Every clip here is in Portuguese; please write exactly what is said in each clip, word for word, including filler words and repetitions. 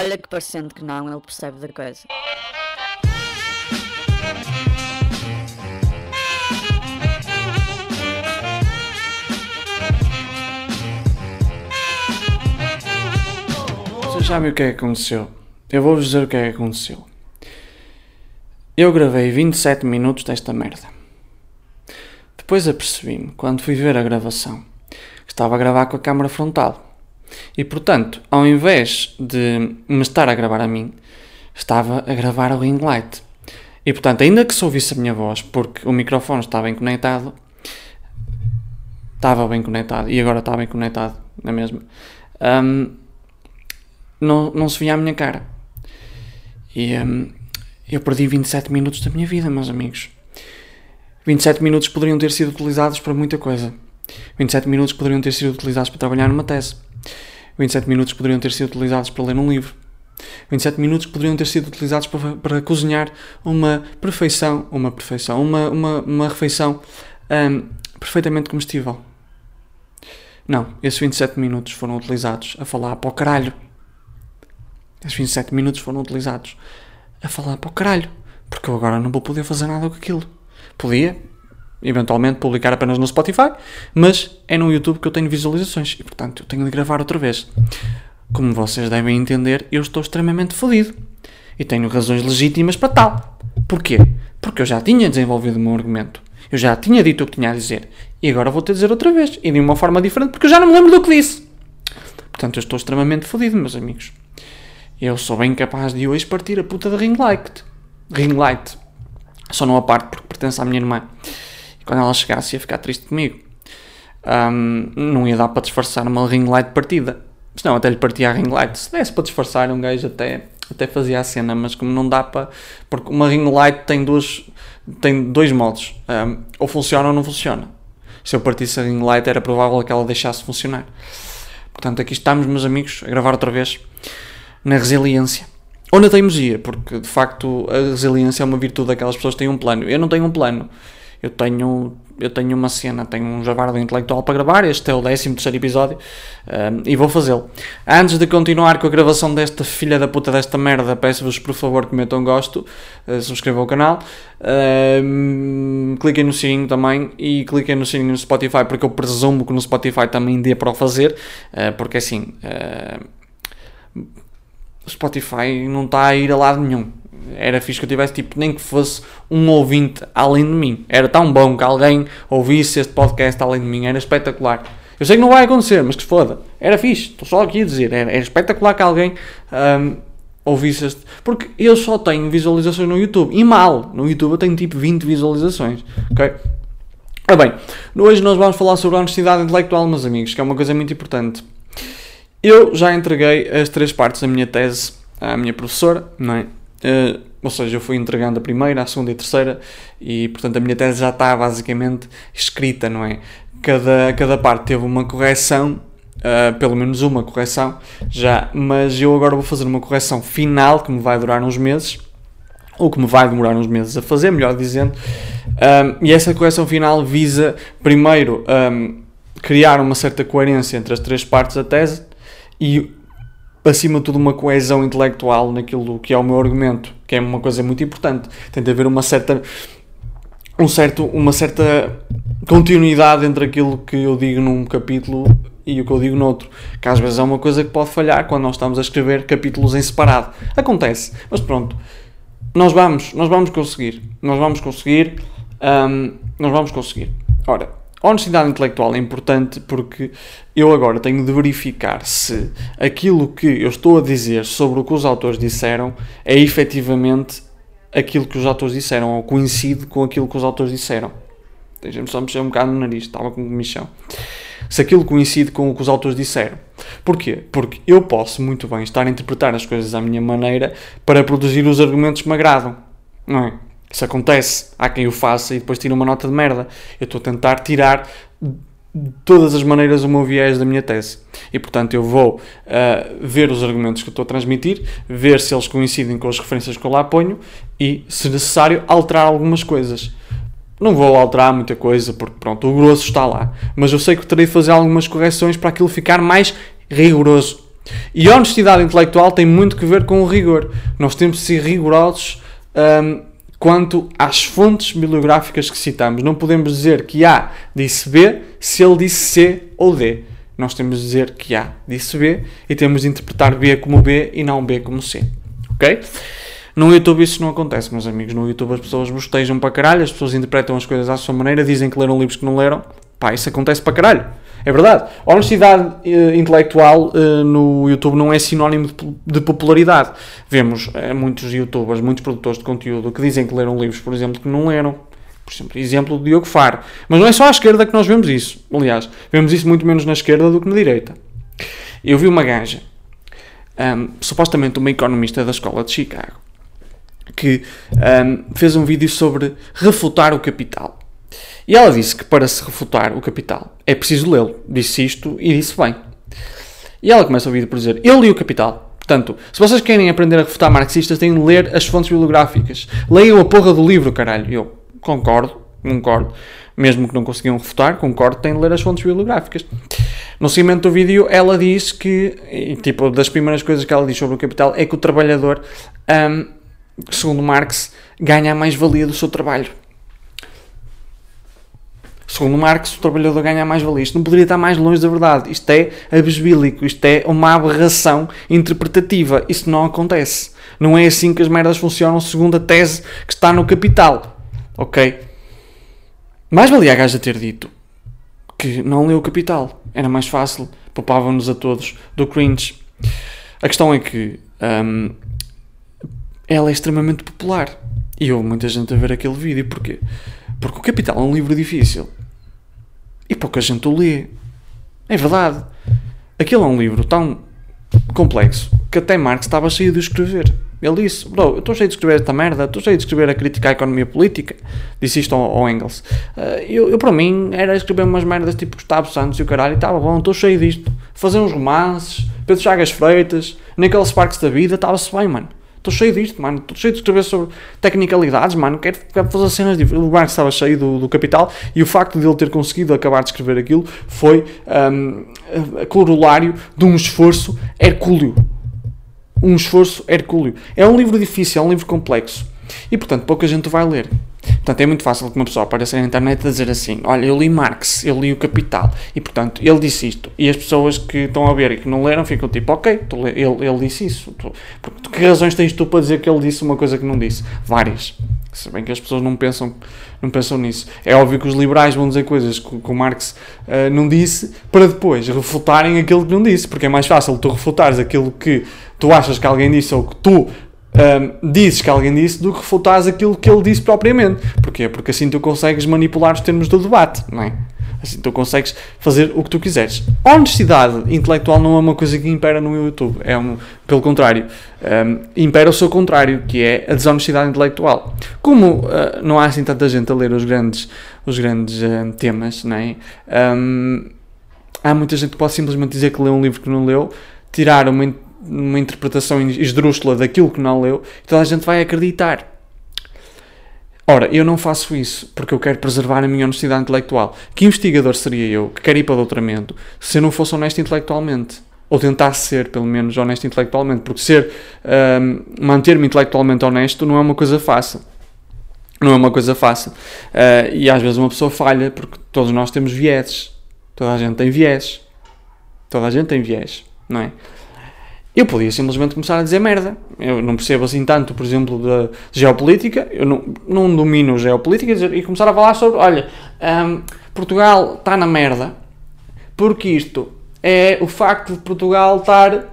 Olha que parecendo que não, ele percebe da coisa. Vocês sabem o que é que aconteceu? Eu vou-vos dizer o que é que aconteceu. Eu gravei vinte e sete minutos desta merda. Depois apercebi-me, quando fui ver a gravação, que estava a gravar com a câmara frontal. E, portanto, ao invés de me estar a gravar a mim, estava a gravar o ring light. E, portanto, ainda que se ouvisse a minha voz, porque o microfone estava bem conectado, estava bem conectado, e agora está bem conectado, não é mesmo? Um, não, não se via a minha cara. E um, eu perdi vinte e sete minutos da minha vida, meus amigos. vinte e sete minutos poderiam ter sido utilizados para muita coisa. vinte e sete minutos poderiam ter sido utilizados para trabalhar numa tese. vinte e sete minutos poderiam ter sido utilizados para ler um livro. vinte e sete minutos poderiam ter sido utilizados para, para cozinhar uma perfeição, uma perfeição, uma, uma, uma refeição um, perfeitamente comestível. Não, esses vinte e sete minutos foram utilizados a falar para o caralho. Esses vinte e sete minutos foram utilizados a falar para o caralho. Porque eu agora não vou poder fazer nada com aquilo. Podia, eventualmente, publicar apenas no Spotify, mas é no YouTube que eu tenho visualizações e, portanto, eu tenho de gravar outra vez. Como vocês devem entender, eu estou extremamente fodido e tenho razões legítimas para tal. Porquê? Porque eu já tinha desenvolvido o meu argumento. Eu já tinha dito o que tinha a dizer e agora vou ter de dizer outra vez e de uma forma diferente porque eu já não me lembro do que disse. Portanto, eu estou extremamente fodido, meus amigos. Eu sou bem capaz de hoje partir a puta de ring light. Ring light. Só não a parte porque pertence à minha irmã. Quando ela chegasse ia ficar triste comigo. Um, não ia dar para disfarçar uma ring light partida. Senão até lhe partia a ring light. Se desse para disfarçar um gajo até, até fazia a cena. Mas como não dá para... Porque uma ring light tem dois, tem dois modos. Um, ou funciona ou não funciona. Se eu partisse a ring light era provável que ela deixasse funcionar. Portanto aqui estamos, meus amigos, a gravar outra vez. Na resiliência. Ou na teimosia. Porque de facto a resiliência é uma virtude daquelas pessoas que têm um plano. Eu não tenho um plano. Eu tenho, eu tenho uma cena, tenho um Javardo-intelectual para gravar, este é o décimo terceiro episódio, um, e vou fazê-lo. Antes de continuar com a gravação desta filha da puta desta merda, peço-vos por favor que metam gosto, uh, subscrevam o canal, um, cliquem no sininho também, e cliquem no sininho no Spotify, porque eu presumo que no Spotify também dê para o fazer, uh, porque assim, o uh, Spotify não está a ir a lado nenhum. Era fixe que eu tivesse, tipo, nem que fosse um ouvinte além de mim. Era tão bom que alguém ouvisse este podcast além de mim. Era espetacular. Eu sei que não vai acontecer, mas que se foda. Era fixe. Estou só aqui a dizer. Era, era espetacular que alguém um, ouvisse este... Porque eu só tenho visualizações no YouTube. E mal. No YouTube eu tenho, tipo, vinte visualizações. Ok? Ora bem. Hoje nós vamos falar sobre a honestidade intelectual, meus amigos. Que é uma coisa muito importante. Eu já entreguei as três partes da minha tese à minha professora. Não é? Uh, ou seja, eu fui entregando a primeira, a segunda e a terceira e, portanto, a minha tese já está basicamente escrita, não é? Cada, cada parte teve uma correção, uh, pelo menos uma correção já, mas eu agora vou fazer uma correção final que me vai durar uns meses, ou que me vai demorar uns meses a fazer, melhor dizendo, um, e essa correção final visa, primeiro, um, criar uma certa coerência entre as três partes da tese e, acima de tudo, uma coesão intelectual naquilo que é o meu argumento, que é uma coisa muito importante. Tem de haver uma certa, um certo, uma certa continuidade entre aquilo que eu digo num capítulo e o que eu digo noutro, que às vezes é uma coisa que pode falhar quando nós estamos a escrever capítulos em separado. Acontece, mas pronto, nós vamos, nós vamos conseguir, nós vamos conseguir, hum, nós vamos conseguir. Ora, a honestidade intelectual é importante porque eu agora tenho de verificar se aquilo que eu estou a dizer sobre o que os autores disseram é efetivamente aquilo que os autores disseram ou coincide com aquilo que os autores disseram. Deixem-me só mexer um bocado no nariz, estava com um comichão. Se aquilo coincide com o que os autores disseram. Porquê? Porque eu posso muito bem estar a interpretar as coisas à minha maneira para produzir os argumentos que me agradam, não é? Isso acontece, há quem o faça e depois tira uma nota de merda. Eu estou a tentar tirar de todas as maneiras o meu viés da minha tese. E portanto eu vou uh, ver os argumentos que eu estou a transmitir, ver se eles coincidem com as referências que eu lá ponho e, se necessário, alterar algumas coisas. Não vou alterar muita coisa porque pronto, o grosso está lá. Mas eu sei que terei de fazer algumas correções para aquilo ficar mais rigoroso. E a honestidade intelectual tem muito que ver com o rigor. Nós temos de ser rigorosos um, quanto às fontes bibliográficas que citamos. Não podemos dizer que A disse B se ele disse C ou D. Nós temos de dizer que A disse B e temos de interpretar B como B e não B como C. Ok? No YouTube isso não acontece, meus amigos. No YouTube as pessoas bostejam para caralho, as pessoas interpretam as coisas à sua maneira, dizem que leram livros que não leram. Pá, isso acontece para caralho. É verdade. Honestidade eh, intelectual eh, no YouTube não é sinónimo de, de popularidade. Vemos eh, muitos youtubers, muitos produtores de conteúdo que dizem que leram livros, por exemplo, que não leram. Por exemplo, exemplo do Diogo Faro. Mas não é só à esquerda que nós vemos isso. Aliás, vemos isso muito menos na esquerda do que na direita. Eu vi uma gaja, um, supostamente uma economista da escola de Chicago, que um, fez um vídeo sobre refutar o capital. E ela disse que para se refutar o capital é preciso lê-lo. Disse isto e disse bem. E ela começa o vídeo por dizer, eu li o Capital. Portanto, se vocês querem aprender a refutar marxistas, têm de ler as fontes bibliográficas. Leiam a porra do livro, caralho. Eu concordo, concordo. Mesmo que não conseguiam refutar, concordo, têm de ler as fontes bibliográficas. No seguimento do vídeo, ela diz que, e, tipo, das primeiras coisas que ela diz sobre o Capital é que o trabalhador, hum, segundo Marx, ganha a mais-valia do seu trabalho. Segundo Marx, o trabalhador ganha mais valia. Isto não poderia estar mais longe da verdade. Isto é abesbílico. Isto é uma aberração interpretativa. Isso não acontece. Não é assim que as merdas funcionam segundo a tese que está no Capital. Ok? Mais valia a gaja ter dito que não leu o Capital. Era mais fácil. Poupava-nos a todos do cringe. A questão é que hum, ela é extremamente popular. E houve muita gente a ver aquele vídeo. Porquê? Porque o Capital é um livro difícil. E pouca gente o lê. É verdade. Aquilo é um livro tão complexo que até Marx estava cheio de escrever. Ele disse, bro, eu estou cheio de escrever esta merda, estou cheio de escrever a crítica à economia política. Disse isto ao, ao Engels. Uh, eu, eu, para mim, era escrever umas merdas tipo Gustavo Santos e o caralho, e estava bom, estou cheio disto. Fazer uns romances, Pedro Chagas Freitas, naqueles Sparks da vida, estava-se bem, mano. Estou cheio disto, mano. Estou cheio de escrever sobre tecnicalidades, mano. Quero, quero fazer cenas diferentes. O Marx estava cheio do, do Capital e o facto de ele ter conseguido acabar de escrever aquilo foi um, corolário de um esforço hercúleo. Um esforço hercúleo. É um livro difícil, é um livro complexo. E, portanto, pouca gente vai ler. Portanto, é muito fácil que uma pessoa apareça na internet a dizer assim, olha, eu li Marx, eu li o Capital, e, portanto, ele disse isto. E as pessoas que estão a ver e que não leram ficam tipo, ok, tu, ele, ele disse isso. Tu, tu, que razões tens tu para dizer que ele disse uma coisa que não disse? Várias. Se bem que as pessoas não pensam, não pensam nisso. É óbvio que os liberais vão dizer coisas que, que o Marx uh, não disse para depois refutarem aquilo que não disse. Porque é mais fácil tu refutares aquilo que tu achas que alguém disse ou que tu... Um, dizes que alguém disse do que refutares aquilo que ele disse propriamente. Porquê? Porque assim tu consegues manipular os termos do debate, não é? Assim tu consegues fazer o que tu quiseres. Honestidade intelectual não é uma coisa que impera no YouTube. É um, pelo contrário. Um, impera o seu contrário, que é a desonestidade intelectual. Como uh, não há assim tanta gente a ler os grandes, os grandes uh, temas, não é? Um, há muita gente que pode simplesmente dizer que leu um livro que não leu, tirar uma uma interpretação esdrúxula daquilo que não leu, então a gente vai acreditar. Ora, eu não faço isso porque eu quero preservar a minha honestidade intelectual. Que investigador seria eu que quero ir para doutoramento se eu não fosse honesto intelectualmente? Ou tentar ser, pelo menos, honesto intelectualmente? Porque ser, um, manter-me intelectualmente honesto não é uma coisa fácil. Não é uma coisa fácil. Uh, e às vezes uma pessoa falha porque todos nós temos vieses. Toda a gente tem vieses. Toda a gente tem vieses, não é? Eu podia simplesmente começar a dizer merda. Eu não percebo assim tanto, por exemplo, da geopolítica. Eu não, não domino geopolítica. E começar a falar sobre, olha, um, Portugal está na merda. Porque isto é o facto de Portugal estar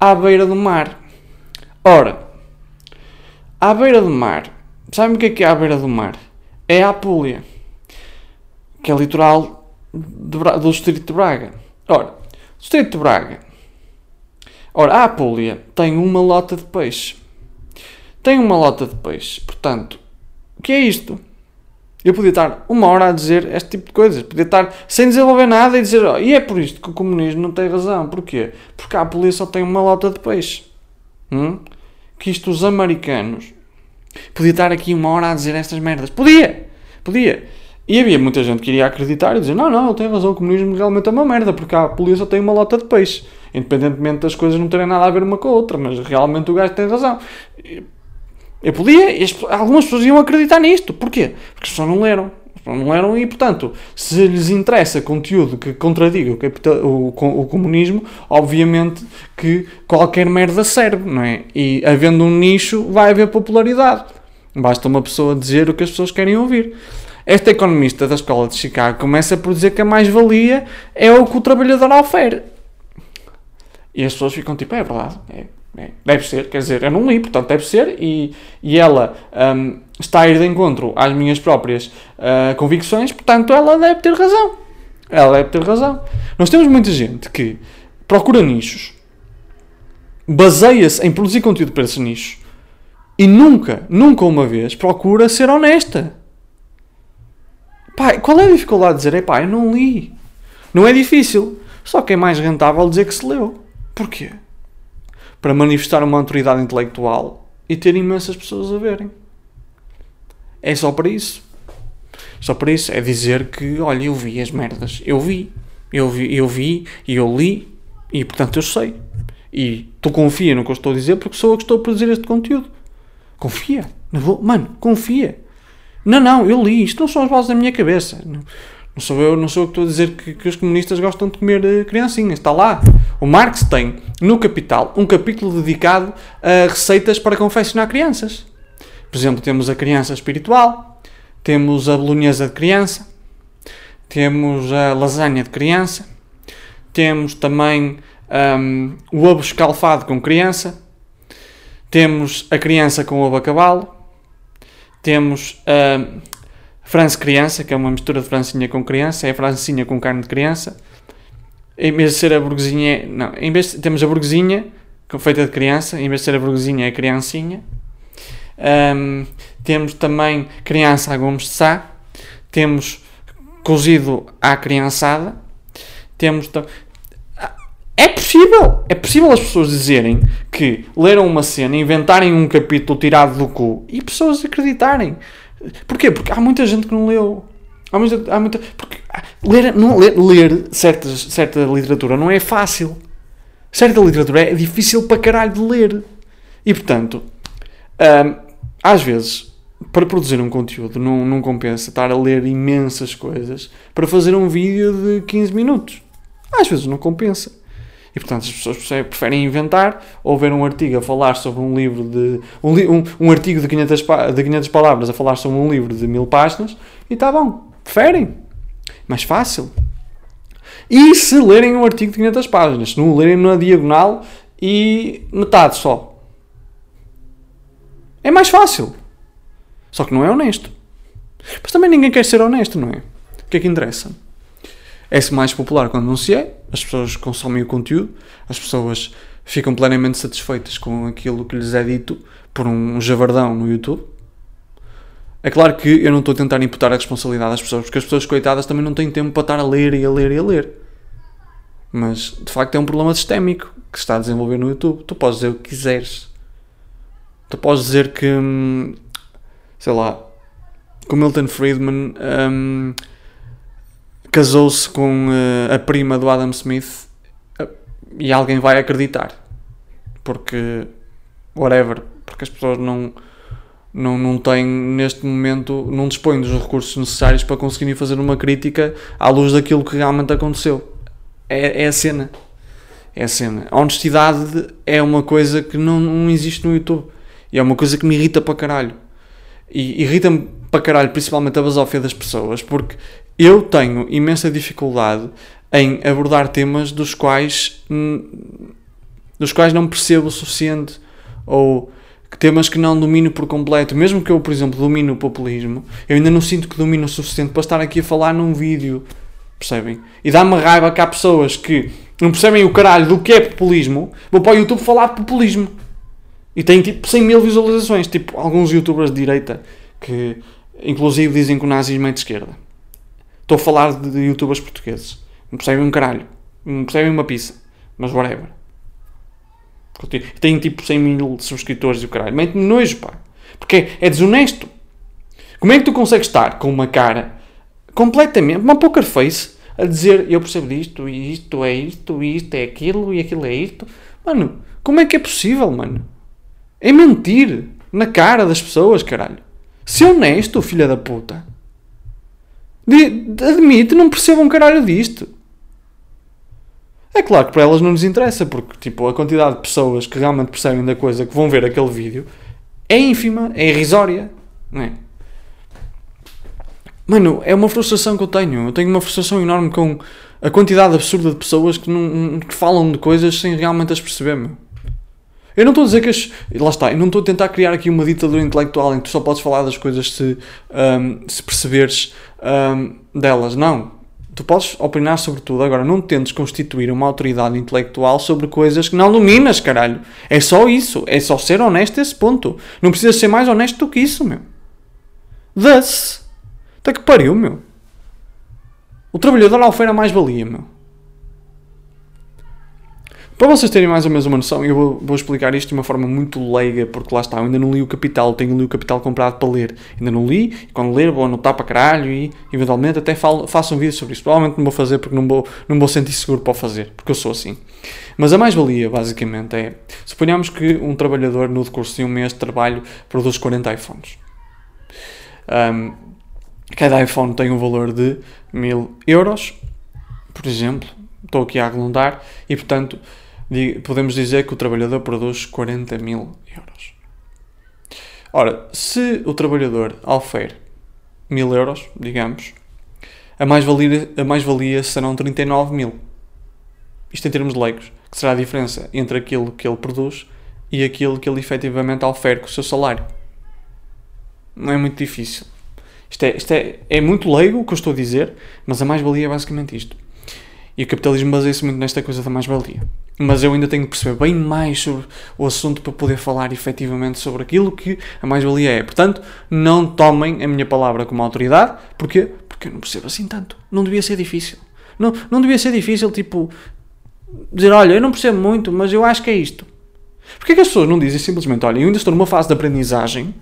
à beira do mar. Ora, à beira do mar. Sabem o que é que é à beira do mar? É a Apulia. Que é o litoral de, do distrito de Braga. Ora, o distrito de Braga... Ora, a Apulia tem uma lota de peixe. Tem uma lota de peixe. Portanto, o que é isto? Eu podia estar uma hora a dizer este tipo de coisas. Podia estar sem desenvolver nada e dizer... Oh, e é por isto que o comunismo não tem razão. Porquê? Porque a Apulia só tem uma lota de peixe. Hum? Que isto os americanos... Podia estar aqui uma hora a dizer estas merdas. Podia! Podia! E havia muita gente que iria acreditar e dizer, não, não, ele tem razão, o comunismo realmente é uma merda, porque a polícia tem uma lota de peixe, independentemente das coisas não terem nada a ver uma com a outra, mas realmente o gajo tem razão. Eu podia, algumas pessoas iam acreditar nisto, porquê? Porque só não leram, só não leram e, portanto, se lhes interessa conteúdo que contradiga o, capital, o, o comunismo, obviamente que qualquer merda serve, não é? E havendo um nicho, vai haver popularidade, basta uma pessoa dizer o que as pessoas querem ouvir. Esta economista da escola de Chicago começa por dizer que a mais-valia é o que o trabalhador oferece. E as pessoas ficam tipo, é verdade, é, é, deve ser, quer dizer, eu não li, portanto deve ser. E, e ela um, está a ir de encontro às minhas próprias uh, convicções, portanto ela deve ter razão. Ela deve ter razão. Nós temos muita gente que procura nichos, baseia-se em produzir conteúdo para esses nichos e nunca, nunca uma vez procura ser honesta. Pá, qual é a dificuldade de dizer? É pá, eu não li. Não é difícil. Só que é mais rentável dizer que se leu. Porquê? Para manifestar uma autoridade intelectual e ter imensas pessoas a verem. É só para isso. Só para isso. É dizer que, olha, eu vi as merdas. Eu vi. Eu vi, eu vi e eu li. E, portanto, eu sei. E tu confia no que eu estou a dizer porque sou eu que estou a produzir este conteúdo. Confia. Mano, confia. Não, não, eu li, isto não são as bases da minha cabeça. Não, não sou eu, não sou eu que estou a dizer que, que os comunistas gostam de comer uh, criancinhas. Está lá. O Marx tem, no Capital, um capítulo dedicado a receitas para confeccionar crianças. Por exemplo, temos a criança espiritual, temos a bolonhesa de criança, temos a lasanha de criança, temos também um, o ovo escalfado com criança, temos a criança com ovo a cavalo, temos a uh, France criança, que é uma mistura de francinha com criança, é francinha com carne de criança. Em vez de ser a burguesinha, não, em vez de, temos a burguesinha, feita de criança, em vez de ser a burguesinha, é a criancinha. Um, temos também criança a gomes de sá, temos cozido à criançada, temos... É possível, é possível as pessoas dizerem que leram uma cena, inventarem um capítulo tirado do cu e pessoas acreditarem. Porquê? Porque há muita gente que não leu. Há muita, há muita, porque ler, não, ler, ler certas, certa literatura não é fácil. Certa literatura é difícil para caralho de ler. E, portanto, hum, às vezes, para produzir um conteúdo não, não compensa estar a ler imensas coisas para fazer um vídeo de quinze minutos. Às vezes não compensa. E, portanto, as pessoas preferem inventar ou ver um artigo a falar sobre um livro de... Um, um, um artigo de quinhentas palavras a falar sobre um livro de mil páginas e está bom. Preferem. Mais fácil. E se lerem um artigo de quinhentas páginas? Se não, lerem na diagonal e metade só. É mais fácil. Só que não é honesto. Mas também ninguém quer ser honesto, não é? O que é que interessa? É-se mais popular quando não se é, as pessoas consomem o conteúdo, as pessoas ficam plenamente satisfeitas com aquilo que lhes é dito por um javardão no YouTube. É claro que eu não estou a tentar imputar a responsabilidade às pessoas, porque as pessoas coitadas também não têm tempo para estar a ler e a ler e a ler. Mas, de facto, é um problema sistémico que se está a desenvolver no YouTube. Tu podes dizer o que quiseres. Tu podes dizer que, sei lá, que o Milton Friedman... Um, casou-se com uh, a prima do Adam Smith uh, e alguém vai acreditar porque whatever, porque as pessoas não, não, não têm neste momento, não dispõem dos recursos necessários para conseguirem fazer uma crítica à luz daquilo que realmente aconteceu. É, é a cena, é a cena. A honestidade é uma coisa que não, não existe no YouTube e é uma coisa que me irrita para caralho e irrita-me para caralho principalmente a basófia das pessoas, porque eu tenho imensa dificuldade em abordar temas dos quais, dos quais não percebo o suficiente, ou temas que não domino por completo. Mesmo que eu, por exemplo, domino o populismo, eu ainda não sinto que domino o suficiente para estar aqui a falar num vídeo, percebem? E dá-me raiva que há pessoas que não percebem o caralho do que é populismo, vou para o YouTube falar de populismo e têm tipo cem mil visualizações, tipo alguns youtubers de direita que inclusive dizem que o nazismo é de esquerda. Estou a falar de youtubers portugueses. Não percebem um caralho. Não percebem uma pizza. Mas whatever. Tem tipo cem mil subscritores e o caralho. Mete-me nojo, pá. Porque é desonesto. Como é que tu consegues estar com uma cara completamente, uma poker face, a dizer, eu percebo disto, e isto é isto, e isto é aquilo, e aquilo é isto. Mano, como é que é possível, mano? É mentir na cara das pessoas, caralho. Se honesto, filha da puta. Admite, não percebo um caralho disto. É claro que para elas não nos interessa, porque tipo, a quantidade de pessoas que realmente percebem da coisa, que vão ver aquele vídeo, é ínfima, é irrisória, não é? Mano, é uma frustração que eu tenho. Eu tenho uma frustração enorme com a quantidade absurda de pessoas que, não, que falam de coisas sem realmente as perceber, meu. Eu não estou a dizer que as... Lá está, eu não estou a tentar criar aqui uma ditadura intelectual em que tu só podes falar das coisas se, um, se perceberes um, delas. Não. Tu podes opinar sobre tudo. Agora, não tentes constituir uma autoridade intelectual sobre coisas que não dominas, caralho. É só isso. É só ser honesto a esse ponto. Não precisas ser mais honesto do que isso, meu. Thus... Até que pariu, meu. O trabalhador alfeira mais valia, meu. Para vocês terem mais ou menos uma noção, eu vou, vou explicar isto de uma forma muito leiga, porque lá está, eu ainda não li o Capital, tenho ali o Capital comprado para ler. Ainda não li, e quando ler vou anotar para caralho e, eventualmente, até falo, faço um vídeo sobre isso. Provavelmente não vou fazer porque não vou, não vou sentir seguro para o fazer, porque eu sou assim. Mas a mais-valia, basicamente, é... Suponhamos que um trabalhador, no decurso de um mês de trabalho, produz quarenta iPhones. Um, Cada iPhone tem um valor de mil euros, por exemplo, estou aqui a arredondar, e portanto podemos dizer que o trabalhador produz quarenta mil euros. Ora, se o trabalhador alfer mil euros, digamos, a mais-valia a mais-valia serão trinta e nove mil. Isto em termos leigos, que será a diferença entre aquilo que ele produz e aquilo que ele efetivamente alfere com o seu salário. Não é muito difícil. Isto, é, isto é, é muito leigo o que eu estou a dizer, mas a mais-valia é basicamente isto. E o capitalismo baseia-se muito nesta coisa da mais-valia. Mas eu ainda tenho que perceber bem mais sobre o assunto para poder falar efetivamente sobre aquilo que a mais-valia é. Portanto, não tomem a minha palavra como autoridade. Porquê? Porque eu não percebo assim tanto. Não devia ser difícil. Não, não devia ser difícil, tipo, dizer, olha, eu não percebo muito, mas eu acho que é isto. Porquê que as pessoas não dizem simplesmente, olha, eu ainda estou numa fase de aprendizagem,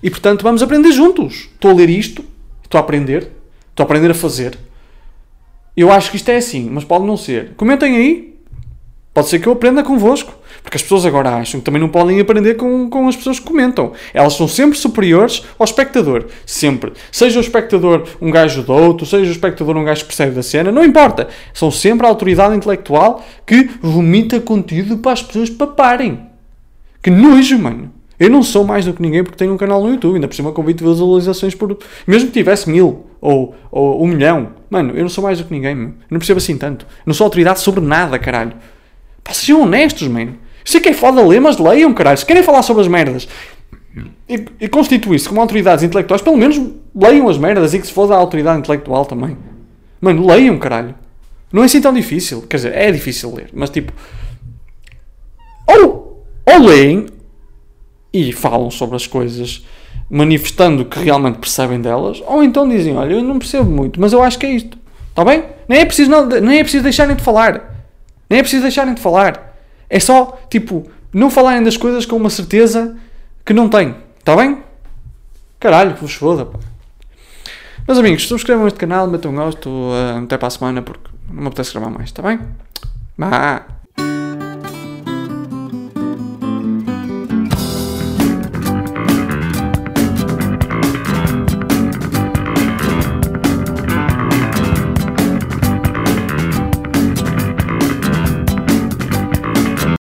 e, portanto, vamos aprender juntos. Estou a ler isto, estou a aprender, estou a aprender a fazer. Eu acho que isto é assim, mas pode não ser. Comentem aí. Pode ser que eu aprenda convosco. Porque as pessoas agora acham que também não podem aprender com, com as pessoas que comentam. Elas são sempre superiores ao espectador. Sempre. Seja o espectador um gajo do outro, seja o espectador um gajo que percebe da cena, não importa. São sempre a autoridade intelectual que vomita conteúdo para as pessoas paparem. Que nojo, mano. Eu não sou mais do que ninguém porque tenho um canal no YouTube, ainda por cima com vinte visualizações por... Mesmo que tivesse mil ou, ou um milhão, mano, eu não sou mais do que ninguém, mano. Eu não percebo assim tanto. Eu não sou autoridade sobre nada, caralho. Pá, sejam honestos, mano. Sei que é foda ler, mas leiam, caralho. Se querem falar sobre as merdas e, e constituir-se como autoridades intelectuais, pelo menos leiam as merdas e que se foda a autoridade intelectual também. Mano, leiam, caralho. Não é assim tão difícil. Quer dizer, é difícil ler, mas tipo... Ou, ou leem... e falam sobre as coisas manifestando que realmente percebem delas, ou então dizem, olha, eu não percebo muito, mas eu acho que é isto, está bem? Nem é preciso, não, nem é preciso deixarem de falar, nem é preciso deixarem de falar, é só, tipo, não falarem das coisas com uma certeza que não têm, está bem? Caralho, que vos foda, pá. Meus amigos, subscrevam este canal, metam um gosto, até para a semana, porque não me apetece gravar mais, está bem? Bah.